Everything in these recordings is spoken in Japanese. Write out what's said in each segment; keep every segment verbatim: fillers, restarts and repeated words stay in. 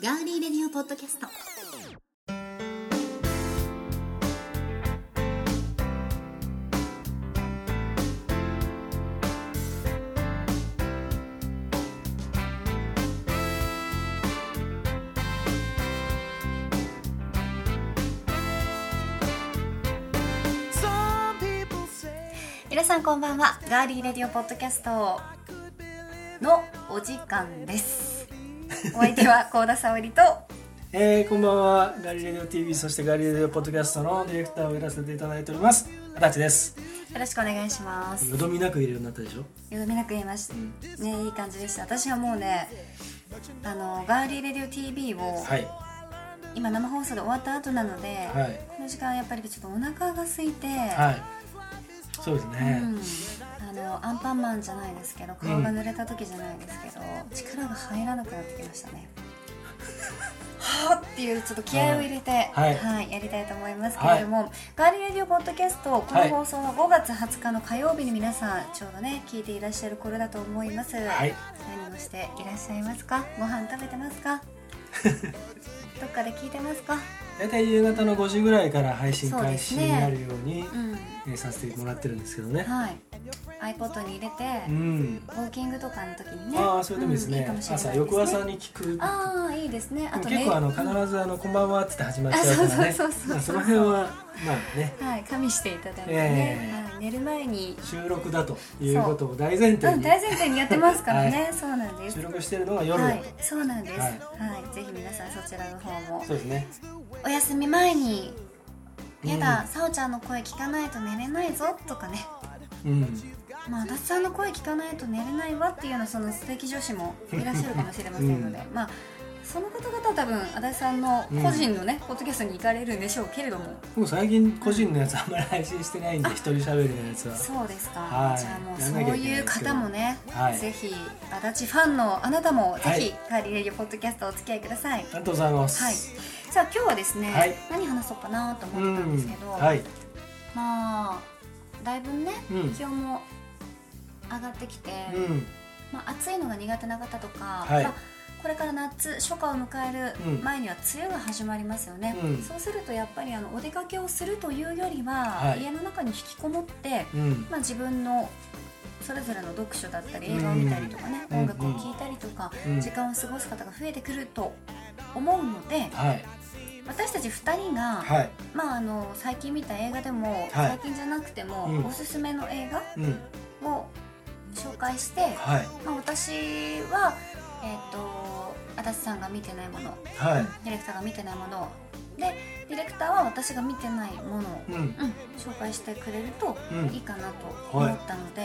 ガウディレディオポッドキャスト。皆さんこんばんは。ガーリーレディオポッドキャストのお時間です。お相手は高田沙織とえー、こんばんは。ガーリーレディオ ティーブイ、 そしてガーリーレディオポッドキャストのディレクターをやらせていただいておりますあたちです。よろしくお願いします。よどみなく言えるようになったでしょ。よどみなく言えました、うん、ね、いい感じでした。私はもうね、あのガーリーレディオ ティーブイ を、はい、今生放送で終わった後なので、はい、この時間やっぱりちょっとお腹が空いて、はい、そうですね、うん、あのアンパンマンじゃないですけど、顔が濡れた時じゃないですけど、うん、力が入らなくなってきましたねはぁっていうちょっと気合を入れて、はいはい、やりたいと思いますけれども、はい、ガーリーレディオポッドキャスト、この放送のごがつはつかの火曜日に皆さんちょうどね、聞いていらっしゃる頃だと思います、はい、何をしていらっしゃいますか。ご飯食べてますかどっかで聞いてますか。大体夕方のごじぐらいから配信開始になるようにさせてもらってるんですけどね、はい、iPod に入れて、うん、ウォーキングとかの時にね、ああそれでもいいですね、うん、いいですね。朝翌朝に聞く、ああいいですね。あと結構あの必ずあの、うん、こんばんはって始まっちゃうからね、その辺はまあね、はい、加味していただいてね、えーはい、寝る前に収録だということを大前提に、うん、大前提にやってますからね、はい、そうなんです。収録してるのは夜、はい、そうなんです、はいはい、ぜひ皆さんそちらの方もそうですね、お休み前にやだ、さお、うん、ちゃんの声聞かないと寝れないぞとかね、うん、まあ足立さんの声聞かないと寝れないわっていうようなその素敵女子もいらっしゃるかもしれませんので、うん、まあその方々は多分足立さんの個人のね、うん、ポッドキャストに行かれるんでしょうけれども、もう最近個人のやつあんまり配信してないんで、一人喋りのやつは。そうですか、はい、じゃあもうそういう方もね、はい、ぜひ足立ファンのあなたもぜひガーリーレディオポッドキャストお付き合いください。ありがとうございます、はい。さあ今日はですね、はい、何話そうかなと思ってたんですけど、はい、まあだいぶね、うん、気温も上がってきて、うん、まあ、暑いのが苦手な方とか、はい、まあ、これから夏初夏を迎える前には梅雨が始まりますよね、うん、そうするとやっぱりあのお出かけをするというよりは、はい、家の中に引きこもって、うん、まあ、自分のそれぞれの読書だったり映画を見たりとかね、うん、音楽を聴いたりとか、うん、時間を過ごす方が増えてくると思うので、はい、私たちふたりが、はい、まあ、あの最近見た映画でも、はい、最近じゃなくても、うん、おすすめの映画を紹介して、うん、はい、まあ、私は、えー、と足立さんが見てないもの、はい、ディレクターが見てないもので、ディレクターは私が見てないものを、うんうん、紹介してくれるといいかなと思ったので、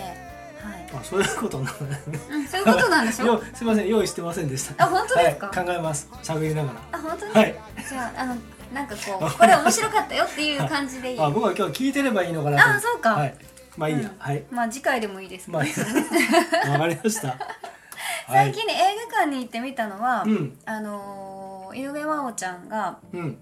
うん、はい、はい、あ、そういうことなんですね、うん、そういうことなんでしょすいません、用意してませんでした。あ、本当ですか、はい、考えます、喋りながら。あ、本当に、はい、じゃあ、あのなんかこう、これ面白かったよっていう感じでいい、はい、あ、僕は今日聞いてればいいのかなと。あ、そうか、はい、まあいいや、うん、はい、まあ次回でもいいですけど、まあいいや、わかりました最近、ね、はい、映画館に行ってみたのは、うん、あの井上真央ちゃんが、うん、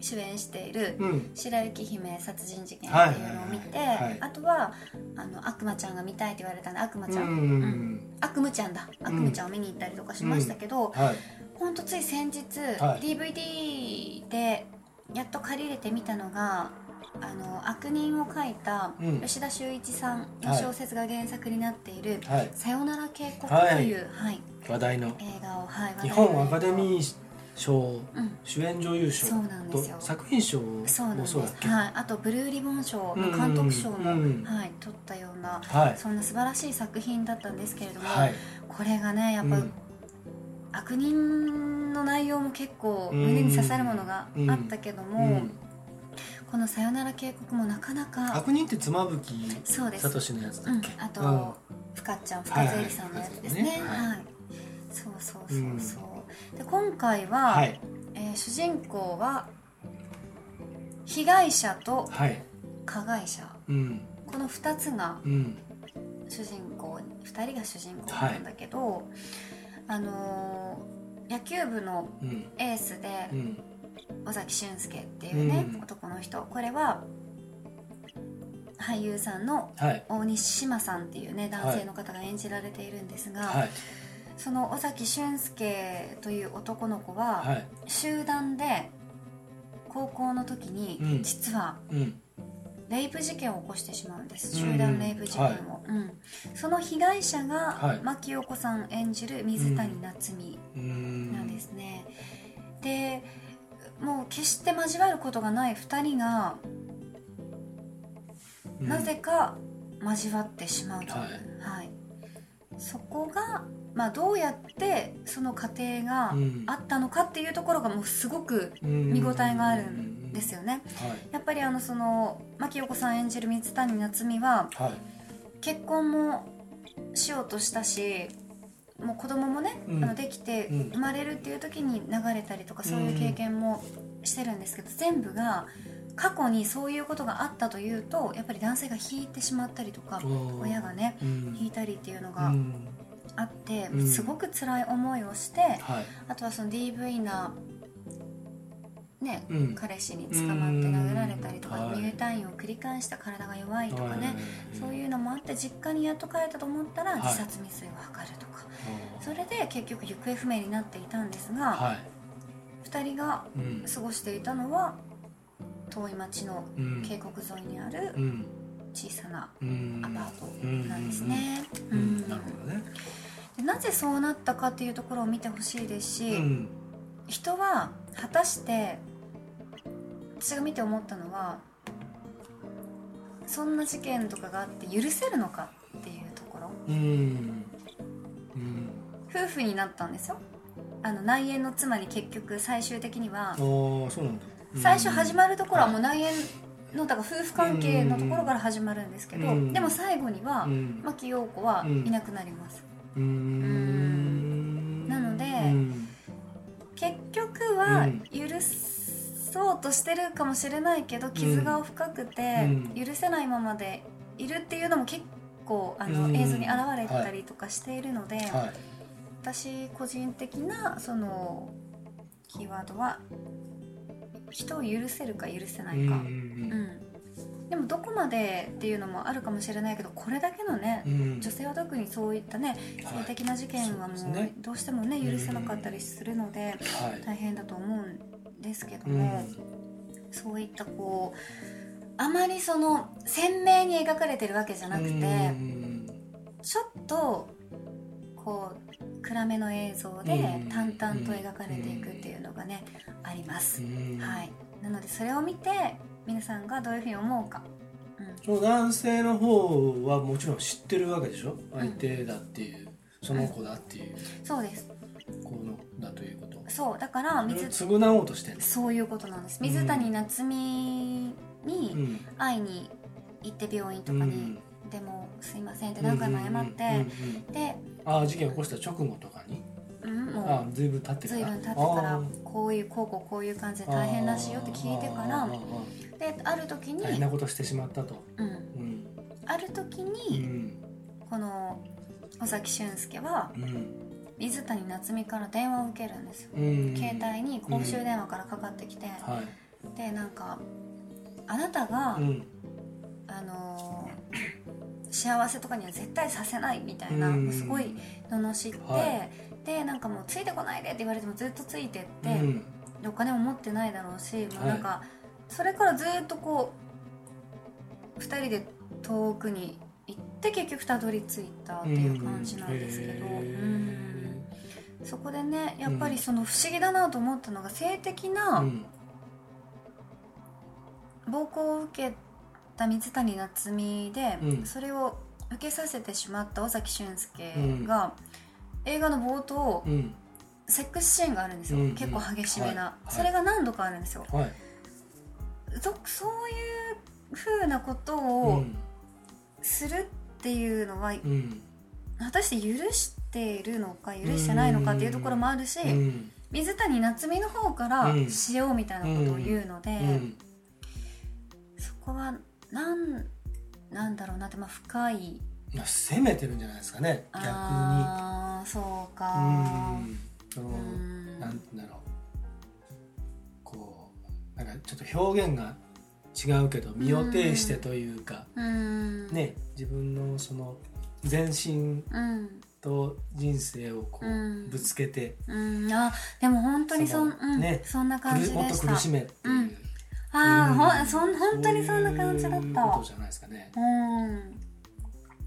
主演している白雪姫殺人事件っていうのを見て、はいはいはいはい、あとはあの悪魔ちゃんが見たいって言われたんで悪魔ちゃん、うんうん、悪夢ちゃんだ、悪夢ちゃんを見に行ったりとかしましたけど、うんうん、はい、ほんとつい先日、はい、ディーブイディー でやっと借りれてみたのがあの悪人を書いた吉田修一さんの小説が原作になっている、はい、さよなら渓谷という、はいはい、話題の映画を、はい、日本アカデミー賞、うん、主演女優賞と作品賞もそうだっけ、はい、あとブルーリボン賞の監督賞も、うんうんうん、はい、取ったような、はい、そんな素晴らしい作品だったんですけれども、はい、これがねやっぱ、うん、悪人の内容も結構胸に刺さるものがあったけども、うんうんうん、このさよなら渓谷もなかなか。悪人って妻夫木聡のやつだっけ、うん、あとふかちゃん、ふかずえりさんのやつですね、はいはい、そうそうそうそう、うん、で今回は、はい、えー、主人公は被害者と加害者、はい、うん、このふたつが主人公、うん、ふたりが主人公なんだけど、はい、あのー、野球部のエースで、うん、尾崎俊介っていうね、うん、男の人、これは俳優さんの大西島さんっていうね、男性の方が演じられているんですが、はいはい、その尾崎俊介という男の子は、はい、集団で高校の時に、うん、実は、うん、レイプ事件を起こしてしまうんです。集団レイプ事件を、うんはいうん、その被害者が、はい、牧陽子さん演じる水谷夏実なんですね、うん、でもう決して交わることがないふたりが、うん、なぜか交わってしまうと、はいはい、そこが、まあ、どうやってその過程があったのかっていうところがもうすごく見応えがあるんですよね、うんうんうんはい、やっぱりあのその牧陽子さん演じる水谷夏実は、はい、結婚もしようとしたしもう子供もね、うん、あのできて生まれるっていう時に流れたりとかそういう経験もしてるんですけど、うん、全部が過去にそういうことがあったというとやっぱり男性が引いてしまったりとか親がね、うん、引いたりっていうのがあって、うん、すごく辛い思いをして、うんはい、あとはその ディーブイ な、ねうん、彼氏に捕まって殴られたりとか、うん、入退院を繰り返した体が弱いとかね、はい、そういうのもあって実家にやっと帰ったと思ったら自殺未遂を図るとか、はい、それで結局行方不明になっていたんですが、はい、ふたりが過ごしていたのは、うん遠い町の渓谷沿いにある小さなアパートなんですね。なるほどね。なぜそうなったかっていうところを見てほしいですし、うん、人は果たして私が見て思ったのはそんな事件とかがあって許せるのかっていうところ、うんうん、夫婦になったんですよ。あの内縁の妻に結局最終的にはあーそうなんだ最初始まるところはもう内縁のだから夫婦関係のところから始まるんですけど、でも最後には牧陽子はいなくなります。うーんなので結局は許そうとしてるかもしれないけど傷が深くて許せないままでいるっていうのも結構あの映像に現れたりとかしているので、私個人的なそのキーワードは人を許せるか許せないか、うんうん、でもどこまでっていうのもあるかもしれないけどこれだけのね、うん、女性は特にそういったね性的な事件はもう、はい、どうしてもね許せなかったりするので、うん、大変だと思うんですけども、はい、そういったこうあまりその鮮明に描かれてるわけじゃなくて、うん、ちょっとこう暗めの映像で淡々と描かれていくっていうのがね、うん、あります、うんはい、なのでそれを見て皆さんがどういうふうに思うか、うん、男性の方はもちろん知ってるわけでしょ相手だっていう、うん、その子だっていう、うん、そうですこのだということそうだから水償おうとしてるそういうことなんです。水谷夏実に会いに行って病院とかに、うん、でもすいませんって何回も謝って、うんうんうんうん、でああ事件起こした直後とかに、うん、もうああ随分経ってから随分経ってからこういうこうこうこういう感じで大変らしいよって聞いてからあである時に大変なことしてしまったと、うんうん、ある時に、うん、この尾崎俊介は、うん、水谷夏実から電話を受けるんですよ、うん、携帯に公衆電話からかかってきて、うんはい、でなんかあなたが、うん、あのー幸せとかには絶対させないみたいなすごい罵って、はい、でなんかもうついてこないでって言われてもずっとついてって、うん、お金も持ってないだろうし、はい、もうなんかそれからずっとこうふたりで遠くに行って結局たどり着いたっていう感じなんですけど、うんうん、そこでねやっぱりその不思議だなと思ったのが性的な暴行を受け水谷夏実で、うん、それを受けさせてしまった尾崎俊介が、うん、映画の冒頭、うん、セックスシーンがあるんですよ、うんうん、結構激しめな、はいはい、それが何度かあるんですよ、はい、そ, そういう風なことをするっていうのは、うん、果たして許しているのか許してないのかっていうところもあるし、うん、水谷夏実の方からしようみたいなことを言うので、うんうん、そこはなんなんだろうなって、まあ、深い攻めてるんじゃないですかね逆に。ああそうかうんそのうんなんだろうこうなんかちょっと表現が違うけど身を挺してというかうんね自分のその全身と人生をこう、うん、ぶつけて、うん、あでも本当に そ, そ,、うんね、そんな感じでした。もっと苦しめっていう、うん、あ、うん、ほんそ本当にそんな感じだった。そういうことじゃないですかね、うん、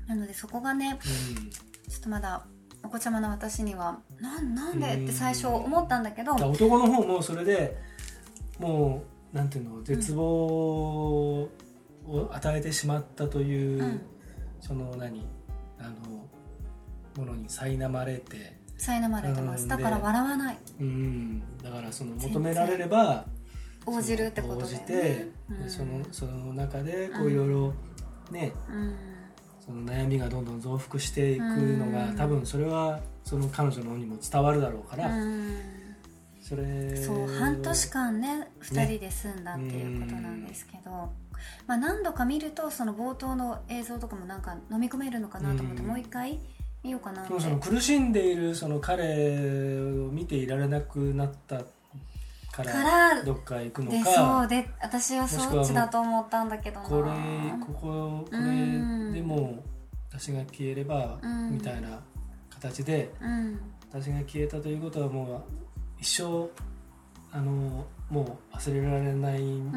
なのでそこがね、うん、ちょっとまだお子ちゃまの私には な, なんでって最初思ったんだけど、うん、だ男の方もそれでもうなんていうの絶望を与えてしまったという、うん、その何あのものに苛まれて苛まれてます。だから笑わない、うん、だからその求められれば応じるってことだよね。応じて、うん、その、その中でこういろいろね、うん、その悩みがどんどん増幅していくのが、うん、多分それはその彼女の方にも伝わるだろうから、うん、それそう半年間ねふたりで住んだっていうことなんですけど、ねうんまあ、何度か見るとその冒頭の映像とかもなんか飲み込めるのかなと思って、うん、もう一回見ようかなって。でもその苦しんでいるその彼を見ていられなくなったから、からどっか行くのか。でそうで私はそっちだと思ったんだけどな。これこここれでも私が消えれば、うん、みたいな形で、うん、私が消えたということはもう一生あのもう忘れられないん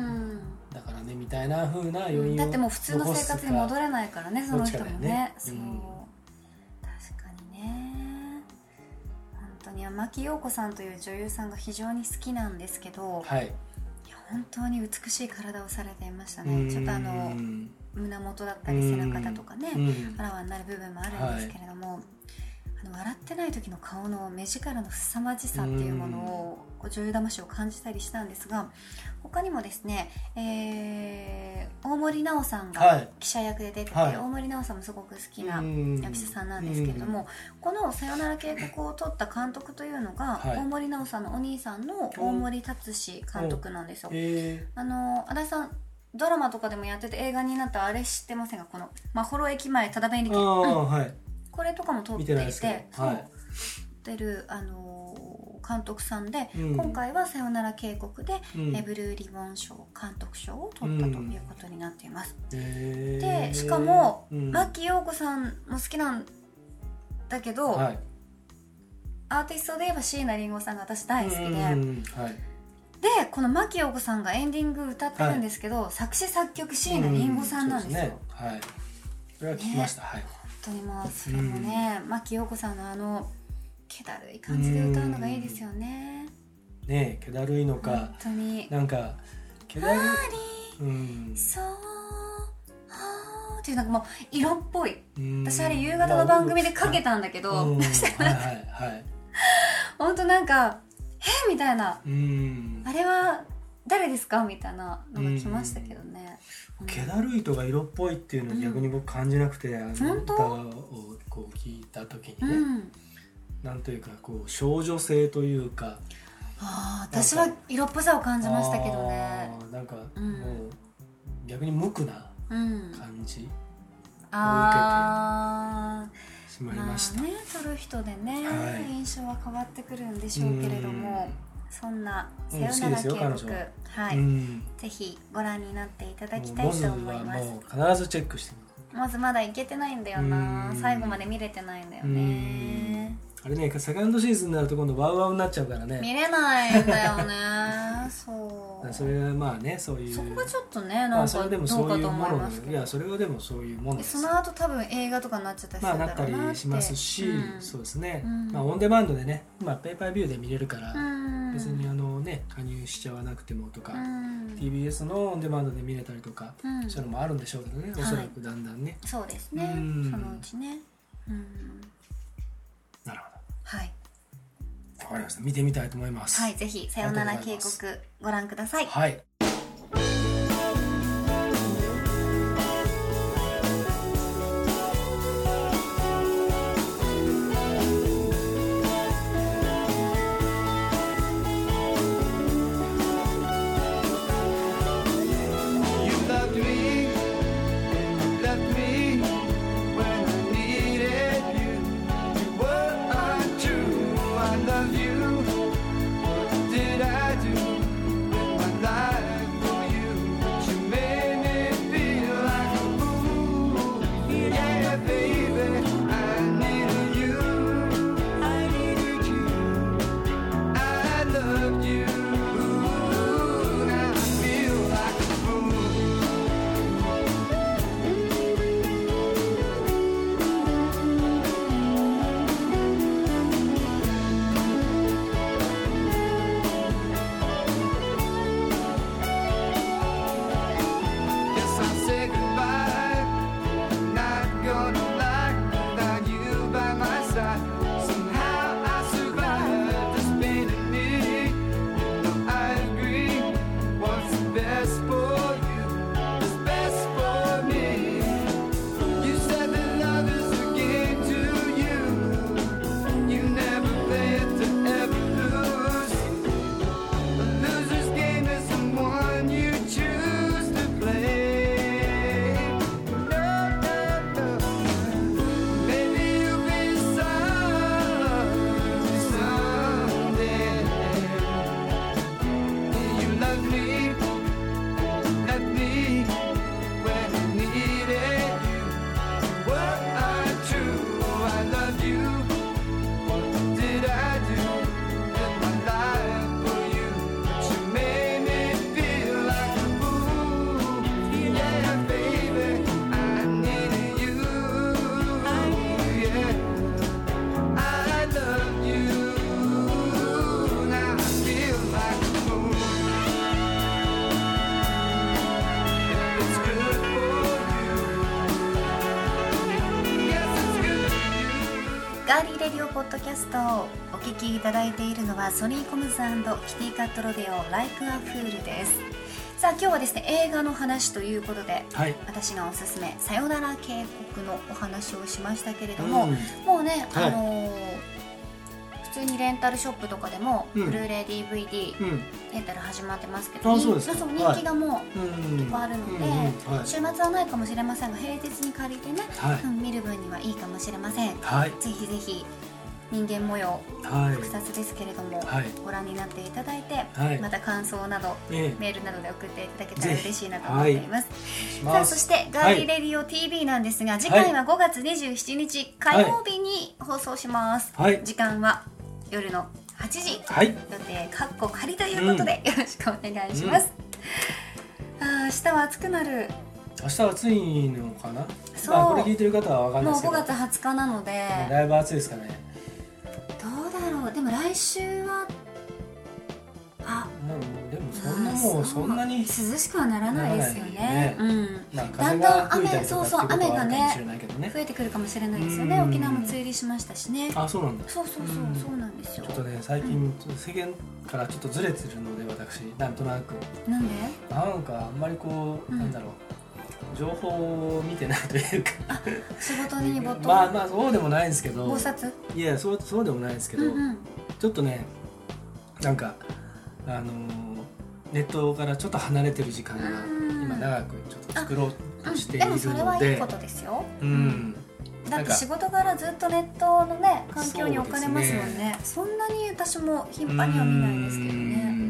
だからね、うん、みたいな風な余韻を、うん、だってもう普通の生活に戻れないからねその人もね。そう、うん、確かにね。本当に天城陽子さんという女優さんが非常に好きなんですけど、はい、いや本当に美しい体をされていましたね。ちょっとあの胸元だったり背中だとかねあらわになる部分もあるんですけれども、はい、あの笑ってない時の顔の目力の凄まじさっていうものを女優魂を感じたりしたんですが、他にもですね、えー、大森奈緒さんが記者役で出てて、はい、大森奈緒さんもすごく好きな役者さんなんですけれども、このさよなら渓谷を撮った監督というのが、はい、大森奈緒さんのお兄さんの大森達志監督なんですよ、えー、あの足立さんドラマとかでもやってて映画になったあれ知ってませんか、このまほろ駅前ただ便利店、うんはい、これとかも撮っていて、はい、出るあのー監督さんで、うん、今回はさよなら渓谷で、うん、ブルーリボン賞監督賞を取ったということになっています、うんえー、でしかも、うん、牧陽子さんも好きなんだけど、はい、アーティストで言えば椎名林檎さんが私大好きで、うんはい、でこの牧陽子さんがエンディング歌ってるんですけど、はい、作詞作曲椎名林檎さんなんですよ、うん、そうですね、はい、それは聞きました、ねはい、本当にまあそれもね、うん、牧陽子さんのあの気だるい感じで歌うのがいいですよね。ねえ気だるいのか本当になんか気だるいうんそうっていうなんかもう色っぽい。私あれ夕方の番組でかけたんだけど、うんはいはいはい、本当なんかえみたいなうんあれは誰ですかみたいなのが来ましたけどね。気だるいとか色っぽいっていうのを逆に僕感じなくて、うん、あの歌をこう聞いた時にね。うんなんというかこう少女性というか、あ私は色っぽさを感じましたけどね。あなんかもう、うん、逆に無垢な感じを受けてしまいました、うんあまあね、撮る人でね、はい、印象は変わってくるんでしょうけれども、そんなさよなら渓谷、はい、ぜひご覧になっていただきたいと思います。もう必ずチェックしてます。まずまだいけてないんだよな、最後まで見れてないんだよね。あれね、セカンドシーズンになると今度ワウワウになっちゃうからね見れないんだよねそうそれはまあね、そういうそこがちょっとね、なんか、まあ、それでもそういうものですけど、いや、それはでもそういうものです。その後多分映画とかになっちゃったりするだろうなって、まあ、なったりしますし、うん、そうですね、うんまあ、オンデマンドでね、まあ、ペーパービューで見れるから、うん、別にあのね、加入しちゃわなくてもとか、うん、ティービーエス のオンデマンドで見れたりとか、うん、そういうのもあるんでしょうけどね、おそらくだんだんね、はい、そうですね、うん、そのうちね、うんなるほど、はい、わかりました。見てみたいと思います、はい、ぜひさよなら渓谷ご覧ください、はい、love you. What did I do with my life? キャストをお聞きいただいているのはソニーコムズ&キティカットロデオ Like a Fool です。さあ今日はですね映画の話ということで、はい、私のおすすめさよなら渓谷のお話をしましたけれども、うん、もうね、はい、あのー、普通にレンタルショップとかでも、うん、ブルーレイ ディーブイディー、うん、レンタル始まってますけど、うん、人気がもう結構あるので、はい、週末はないかもしれませんが平日に借りてね、はい、うん、見る分にはいいかもしれません、はい、ぜひぜひ人間模様、はい、複雑ですけれども、はい、ご覧になっていただいて、はい、また感想など、えー、メールなどで送っていただけたら嬉しいなと思っています、はい、さあそしてガーリーレディオ ティーブイ なんですが、はい、次回はごがつにじゅうしちにち火曜日に放送します、はい、時間は夜のはちじ、はい、予定かっこ仮ということで、うん、よろしくお願いします、うん、あ、明日は暑くなる。明日は暑いのかな。そう、まあ、これ聞いてる方は分かんないですけどもうごがつはつかなのでだいぶ暑いですかね。でも来週はあ、うん、でもそんなもうそんなに涼しくはならないですよね。だんだん雨、そうそう雨がね増えてくるかもしれないですよね。沖縄も梅雨入りしましたしね。あ、そうなんだ。そうそうそう、うん、そうなんですよ。ちょっとね最近世間からちょっとずれてるので私なんとなくなんでなんかあんまりこう、うん、なんだろう。情報を見てないというか仕事に没頭まあまあそうでもないですけど考察いやそう、そうでもないですけど、うんうん、ちょっとねなんかあのネットからちょっと離れてる時間が今長くちょっと作ろうとしているので、うん、でもそれはいいことですよ、うん、だって仕事からずっとネットのね環境に置かれますもんね。そんなに私も頻繁には見ないですけどね。うん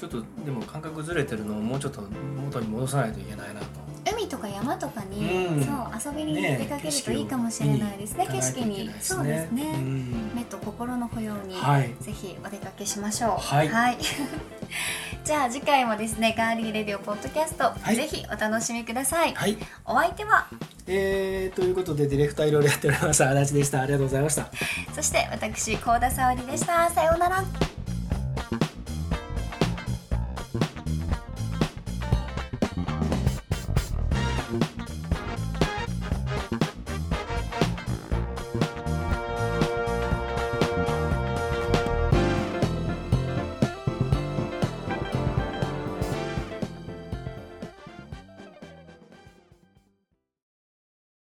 ちょっとでも感覚ずれてるのをもうちょっと元に戻さないといけないなと。海とか山とかに、うん、そう遊びに出かけるといいかもしれないですね。景色にそうですね、うん、目と心の保養に、はい、ぜひお出かけしましょう。はい、はい、じゃあ次回もですねガーリーレディオポッドキャスト、はい、ぜひお楽しみください、はい、お相手はえー、ということでディレクターいろいろやっております足立でした。ありがとうございました。そして私香田沙織でした。さようなら。